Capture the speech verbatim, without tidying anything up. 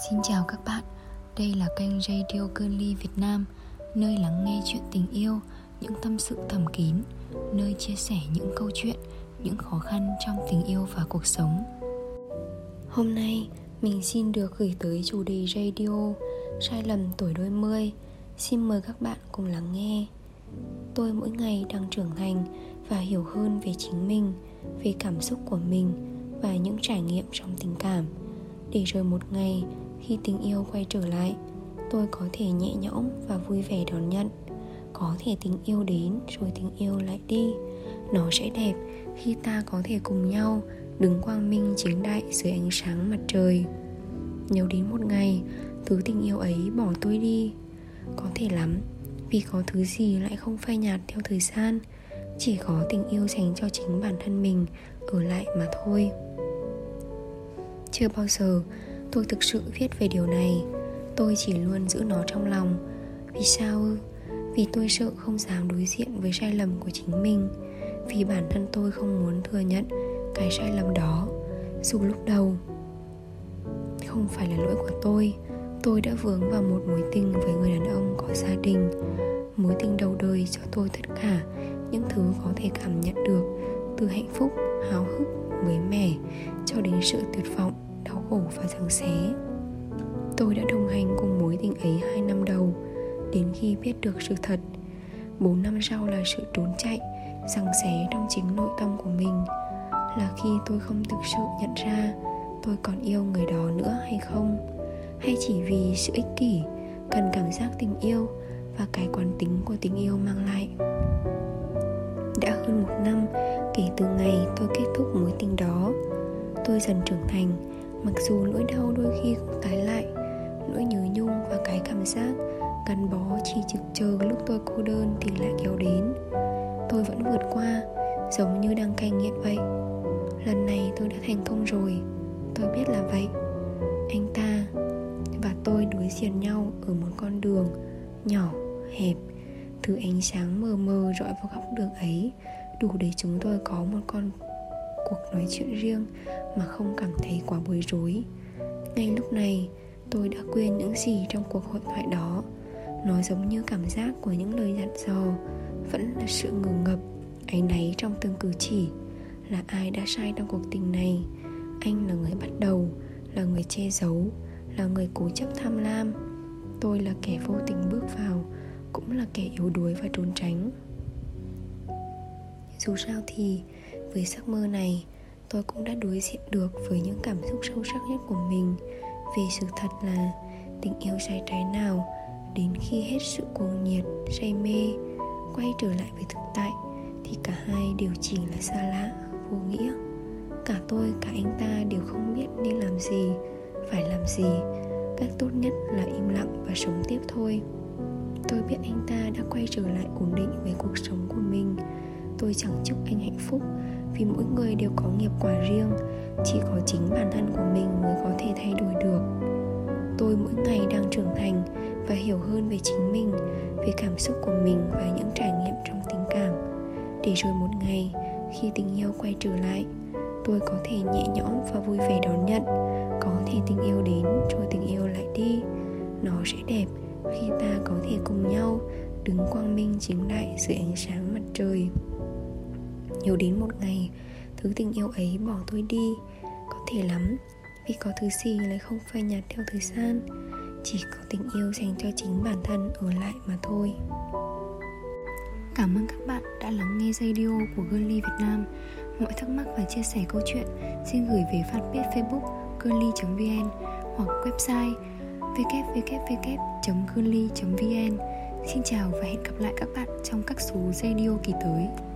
Xin chào các bạn, đây là kênh Radio Girly Việt Nam, nơi lắng nghe chuyện tình yêu, những tâm sự thầm kín, nơi chia sẻ những câu chuyện, những khó khăn trong tình yêu và cuộc sống. Hôm nay, mình xin được gửi tới chủ đề radio Sai lầm tuổi đôi mươi. Xin mời các bạn cùng lắng nghe. Tôi mỗi ngày đang trưởng thành và hiểu hơn về chính mình, về cảm xúc của mình và những trải nghiệm trong tình cảm. Để rồi một ngày, khi tình yêu quay trở lại, tôi có thể nhẹ nhõm và vui vẻ đón nhận. Có thể tình yêu đến rồi tình yêu lại đi. Nó sẽ đẹp khi ta có thể cùng nhau đứng quang minh chính đại dưới ánh sáng mặt trời. Nếu đến một ngày, thứ tình yêu ấy bỏ tôi đi, có thể lắm, vì có thứ gì lại không phai nhạt theo thời gian. Chỉ có tình yêu dành cho chính bản thân mình ở lại mà thôi. Chưa bao giờ tôi thực sự viết về điều này. Tôi chỉ luôn giữ nó trong lòng. Vì sao ư? Vì tôi sợ không dám đối diện với sai lầm của chính mình. Vì bản thân tôi không muốn thừa nhận cái sai lầm đó. Dù lúc đầu không phải là lỗi của tôi, tôi đã vướng vào một mối tình với người đàn ông có gia đình. Mối tình đầu đời cho tôi tất cả những thứ có thể cảm nhận được, từ hạnh phúc, háo hức, mới mẻ cho đến sự tuyệt vọng, đau khổ và giằng xé. Tôi đã đồng hành cùng mối tình ấy hai năm đầu, đến khi biết được sự thật. Bốn năm sau là sự trốn chạy, giằng xé trong chính nội tâm của mình. Là khi tôi không thực sự nhận ra tôi còn yêu người đó nữa hay không, hay chỉ vì sự ích kỷ, cần cảm giác tình yêu và cái quán tính của tình yêu mang lại. Đã hơn một năm kể từ ngày tôi kết thúc mối tình đó, tôi dần trưởng thành. Mặc dù nỗi đau đôi khi cũng tái lại, nỗi nhớ nhung và cái cảm giác gắn bó chỉ trực chờ lúc tôi cô đơn thì lại kéo đến. Tôi vẫn vượt qua, giống như đang cai nghiện vậy. Lần này tôi đã thành công rồi, tôi biết là vậy. Anh ta và tôi đối diện nhau ở một con đường nhỏ, hẹp. Thứ ánh sáng mờ mờ rọi vào góc đường ấy đủ để chúng tôi có một con cuộc nói chuyện riêng mà không cảm thấy quá bối rối. Ngay lúc này, tôi đã quên những gì trong cuộc hội thoại đó. Nó giống như cảm giác của những lời dặn dò, vẫn là sự ngừng ngập, áy náy trong từng cử chỉ. Là ai đã sai trong cuộc tình này? Anh là người bắt đầu, là người che giấu, là người cố chấp tham lam. Tôi là kẻ vô tình bước vào, cũng là kẻ yếu đuối và trốn tránh. Dù sao thì với giấc mơ này, tôi cũng đã đối diện được với những cảm xúc sâu sắc nhất của mình. Vì sự thật là tình yêu sai trái nào, đến khi hết sự cuồng nhiệt, say mê, quay trở lại với thực tại, thì cả hai đều chỉ là xa lạ, vô nghĩa. Cả tôi, cả anh ta đều không biết nên làm gì, phải làm gì. Cách tốt nhất là im lặng và sống tiếp thôi. Tôi biết anh ta đã quay trở lại ổn định với cuộc sống của mình. Tôi chẳng chúc anh hạnh phúc, vì mỗi người đều có nghiệp quả riêng. Chỉ có chính bản thân của mình mới có thể thay đổi được. Tôi mỗi ngày đang trưởng thành và hiểu hơn về chính mình, về cảm xúc của mình và những trải nghiệm trong tình cảm. Để rồi một ngày, khi tình yêu quay trở lại, tôi có thể nhẹ nhõm và vui vẻ đón nhận. Có thể tình yêu đến rồi tình yêu lại đi. Nó sẽ đẹp khi ta có thể cùng nhau đứng quang minh chính đại dưới ánh sáng mặt trời. Nếu đến một ngày, thứ tình yêu ấy bỏ tôi đi, có thể lắm, vì có thứ gì lại không phai nhạt theo thời gian. Chỉ có tình yêu dành cho chính bản thân ở lại mà thôi. Cảm ơn các bạn đã lắng nghe radio của Girly Việt Nam. Mọi thắc mắc và chia sẻ câu chuyện xin gửi về fanpage Facebook girly chấm vn hoặc website w w w chấm girly chấm vn. Xin chào và hẹn gặp lại các bạn trong các số radio kỳ tới.